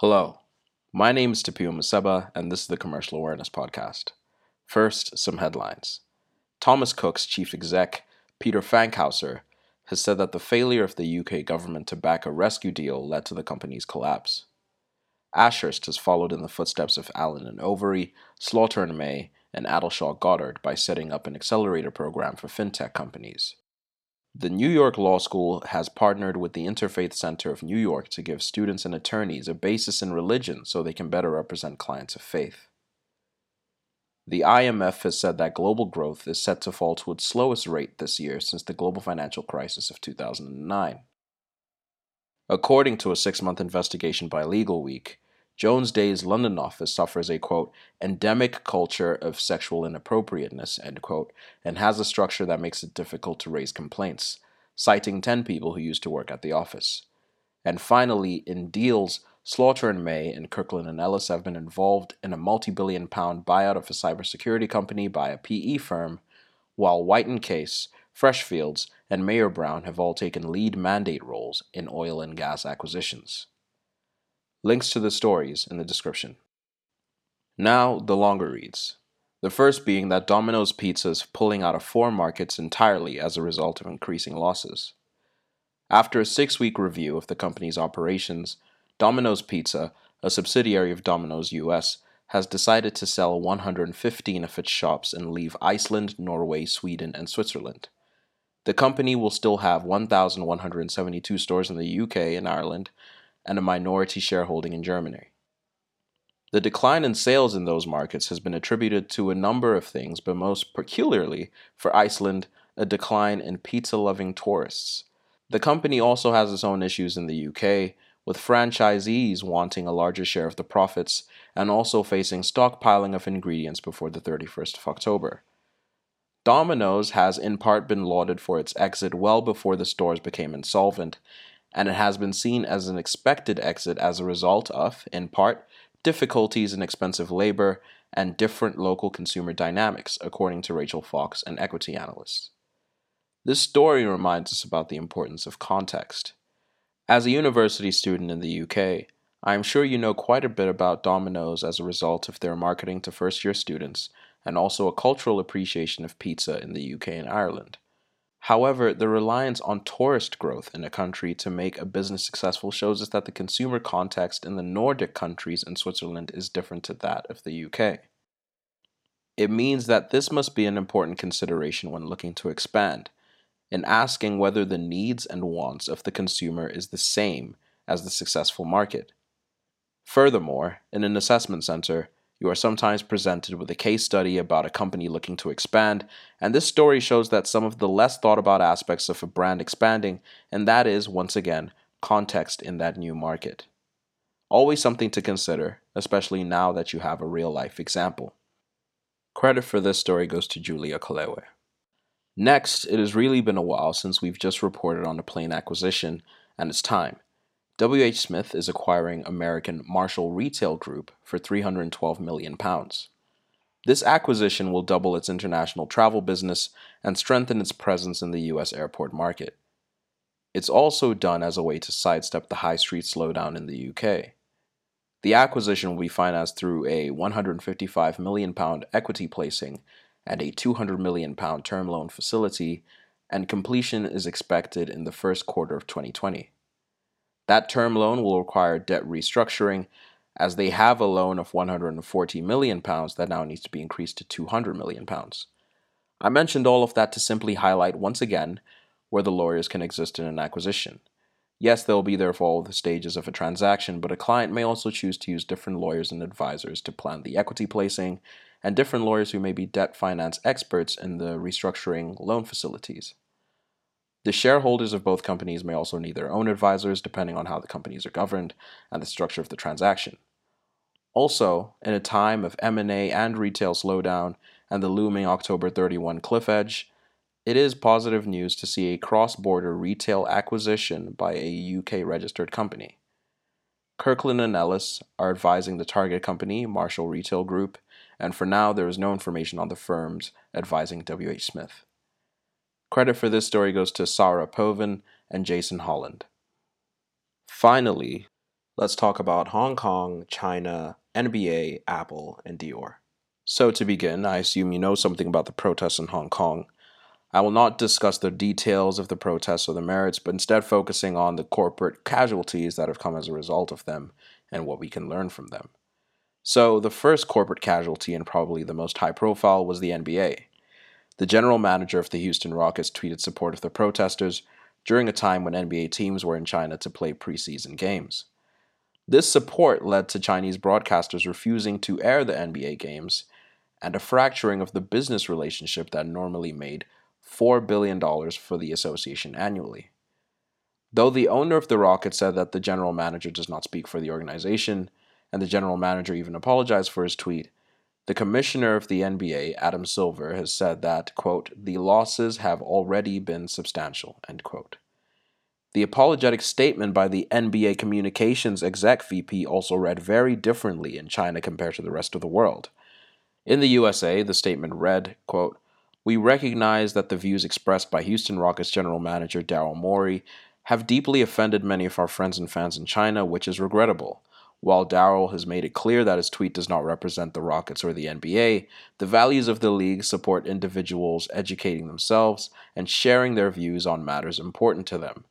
Hello, my name is Tapio Museba, and this is the Commercial Awareness Podcast. First, some headlines. Thomas Cook's chief exec, Peter Fankhauser, has said that the failure of the UK government to back a rescue deal led to the company's collapse. Ashurst has followed in the footsteps of Allen & Overy, Slaughter and May, and Addleshaw Goddard by setting up an accelerator program for fintech companies. The New York Law School has partnered with the Interfaith Center of New York to give students and attorneys a basis in religion so they can better represent clients of faith. The IMF has said that global growth is set to fall to its slowest rate this year since the global financial crisis of 2009. According to a 6-month investigation by Legal Week, Jones Day's London office suffers a, quote, endemic culture of sexual inappropriateness, end quote, and has a structure that makes it difficult to raise complaints, citing 10 people who used to work at the office. And finally, in deals, Slaughter and May and Kirkland and Ellis have been involved in a multi-billion-pound buyout of a cybersecurity company by a PE firm, while White and Case, Freshfields, and Mayer Brown have all taken lead mandate roles in oil and gas acquisitions. Links to the stories in the description. Now, the longer reads. The first being that Domino's Pizza is pulling out of 4 markets entirely as a result of increasing losses. After a 6-week review of the company's operations, Domino's Pizza, a subsidiary of Domino's US, has decided to sell 115 of its shops and leave Iceland, Norway, Sweden, and Switzerland. The company will still have 1,172 stores in the UK and Ireland, and a minority shareholding in Germany. The decline in sales in those markets has been attributed to a number of things, but most peculiarly, for Iceland, a decline in pizza-loving tourists. The company also has its own issues in the UK, with franchisees wanting a larger share of the profits and also facing stockpiling of ingredients before the 31st of October. Domino's has in part been lauded for its exit well before the stores became insolvent, and it has been seen as an expected exit as a result of, in part, difficulties in expensive labor and different local consumer dynamics, according to Rachel Fox, an equity analyst. This story reminds us about the importance of context. As a university student in the UK, I am sure you know quite a bit about Domino's as a result of their marketing to first-year students and also a cultural appreciation of pizza in the UK and Ireland. However, the reliance on tourist growth in a country to make a business successful shows us that the consumer context in the Nordic countries and Switzerland is different to that of the UK. It means that this must be an important consideration when looking to expand, in asking whether the needs and wants of the consumer is the same as the successful market. Furthermore, in an assessment center, you are sometimes presented with a case study about a company looking to expand, and this story shows that some of the less thought about aspects of a brand expanding, and that is, once again, context in that new market. Always something to consider, especially now that you have a real-life example. Credit for this story goes to Julia Kalewe. Next, it has really been a while since we've just reported on a plane acquisition, and it's time. WH Smith is acquiring American Marshall Retail Group for £312 million. This acquisition will double its international travel business and strengthen its presence in the U.S. airport market. It's also done as a way to sidestep the high street slowdown in the U.K. The acquisition will be financed through a £155 million equity placing and a £200 million term loan facility, and completion is expected in the first quarter of 2020. That term loan will require debt restructuring, as they have a loan of £140 million that now needs to be increased to £200 million. I mentioned all of that to simply highlight once again where the lawyers can exist in an acquisition. Yes, they'll be there for all the stages of a transaction, but a client may also choose to use different lawyers and advisors to plan the equity placing, and different lawyers who may be debt finance experts in the restructuring loan facilities. The shareholders of both companies may also need their own advisors, depending on how the companies are governed and the structure of the transaction. Also, in a time of M&A and retail slowdown and the looming October 31 cliff edge, it is positive news to see a cross-border retail acquisition by a UK-registered company. Kirkland and Ellis are advising the target company, Marshall Retail Group, and for now there is no information on the firms advising WH Smith. Credit for this story goes to Sara Poven and Jason Holland. Finally, let's talk about Hong Kong, China, NBA, Apple, and Dior. So to begin, I assume you know something about the protests in Hong Kong. I will not discuss the details of the protests or the merits, but instead focusing on the corporate casualties that have come as a result of them and what we can learn from them. So the first corporate casualty, and probably the most high profile, was the NBA. The general manager of the Houston Rockets tweeted support of the protesters during a time when NBA teams were in China to play preseason games. This support led to Chinese broadcasters refusing to air the NBA games and a fracturing of the business relationship that normally made $4 billion for the association annually. Though the owner of the Rockets said that the general manager does not speak for the organization, and the general manager even apologized for his tweet, the commissioner of the NBA, Adam Silver, has said that, quote, the losses have already been substantial, end quote. The apologetic statement by the NBA communications exec VP also read very differently in China compared to the rest of the world. In the USA, the statement read, quote, we recognize that the views expressed by Houston Rockets general manager Daryl Morey have deeply offended many of our friends and fans in China, which is regrettable. While Daryl has made it clear that his tweet does not represent the Rockets or the NBA, the values of the league support individuals educating themselves and sharing their views on matters important to them.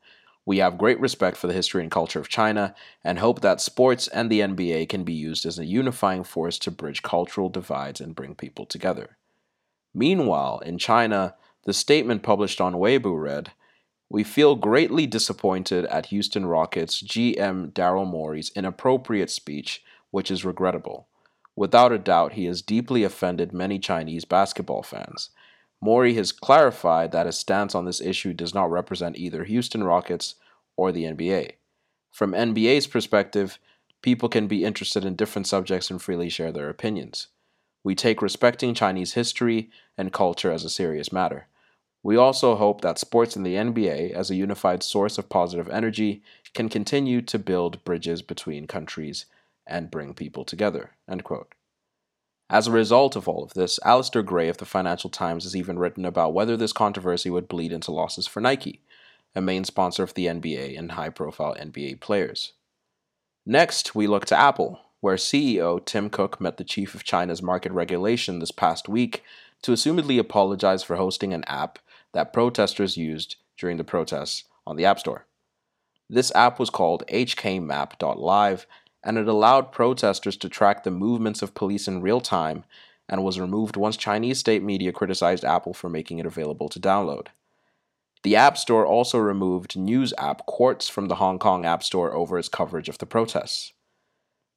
We have great respect for the history and culture of China and hope that sports and the NBA can be used as a unifying force to bridge cultural divides and bring people together. Meanwhile, in China, the statement published on Weibo read, we feel greatly disappointed at Houston Rockets GM Daryl Morey's inappropriate speech, which is regrettable. Without a doubt, he has deeply offended many Chinese basketball fans. Morey has clarified that his stance on this issue does not represent either Houston Rockets or the NBA. From NBA's perspective, people can be interested in different subjects and freely share their opinions. We take respecting Chinese history and culture as a serious matter. We also hope that sports in the NBA, as a unified source of positive energy, can continue to build bridges between countries and bring people together, end quote. As a result of all of this, Alistair Gray of the Financial Times has even written about whether this controversy would bleed into losses for Nike, a main sponsor of the NBA and high-profile NBA players. Next, we look to Apple, where CEO Tim Cook met the chief of China's market regulation this past week to assumedly apologize for hosting an app that protesters used during the protests on the App Store. This app was called hkmap.live, and it allowed protesters to track the movements of police in real time and was removed once Chinese state media criticized Apple for making it available to download. The App Store also removed news app Quartz from the Hong Kong App Store over its coverage of the protests.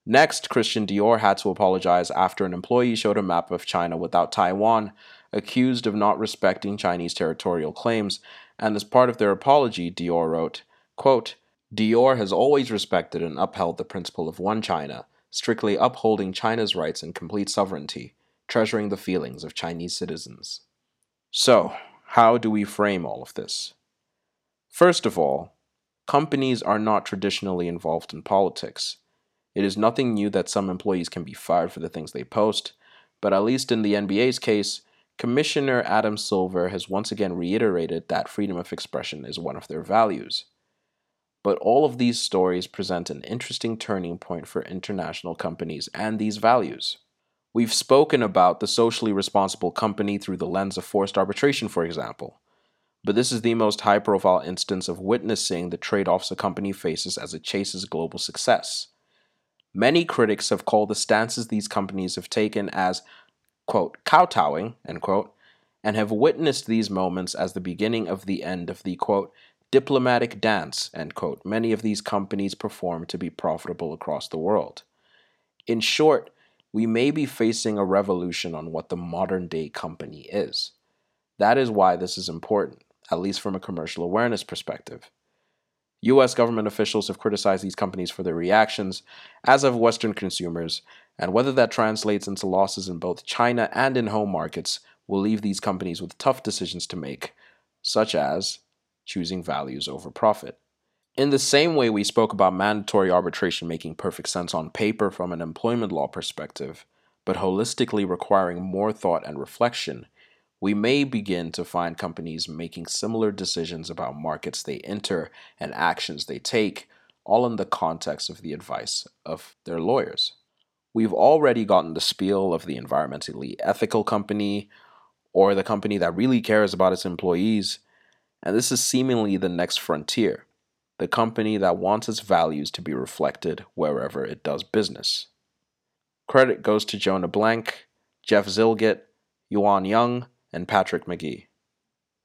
Next, Christian Dior had to apologize after an employee showed a map of China without Taiwan, accused of not respecting Chinese territorial claims, and as part of their apology, Dior wrote, quote, Dior has always respected and upheld the principle of one China, strictly upholding China's rights and complete sovereignty, treasuring the feelings of Chinese citizens. So, how do we frame all of this? First of all, companies are not traditionally involved in politics. It is nothing new that some employees can be fired for the things they post, but at least in the NBA's case, Commissioner Adam Silver has once again reiterated that freedom of expression is one of their values. But all of these stories present an interesting turning point for international companies and these values. We've spoken about the socially responsible company through the lens of forced arbitration, for example, but this is the most high-profile instance of witnessing the trade-offs a company faces as it chases global success. Many critics have called the stances these companies have taken as quote, kowtowing, end quote, and have witnessed these moments as the beginning of the end of the, quote, diplomatic dance, end quote, many of these companies perform to be profitable across the world. In short, we may be facing a revolution on what the modern-day company is. That is why this is important, at least from a commercial awareness perspective. U.S. government officials have criticized these companies for their reactions, as have Western consumers, and whether that translates into losses in both China and in home markets will leave these companies with tough decisions to make, such as choosing values over profit. In the same way we spoke about mandatory arbitration making perfect sense on paper from an employment law perspective, but holistically requiring more thought and reflection, we may begin to find companies making similar decisions about markets they enter and actions they take, all in the context of the advice of their lawyers. We've already gotten the spiel of the environmentally ethical company, or the company that really cares about its employees, and this is seemingly the next frontier, the company that wants its values to be reflected wherever it does business. Credit goes to Jonah Blank, Jeff Zilgit, Yuan Young, and Patrick McGee.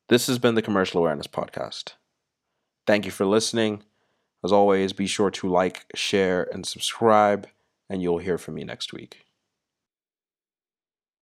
This has been the Commercial Awareness Podcast. Thank you for listening. As always, be sure to like, share, and subscribe, and you'll hear from me next week.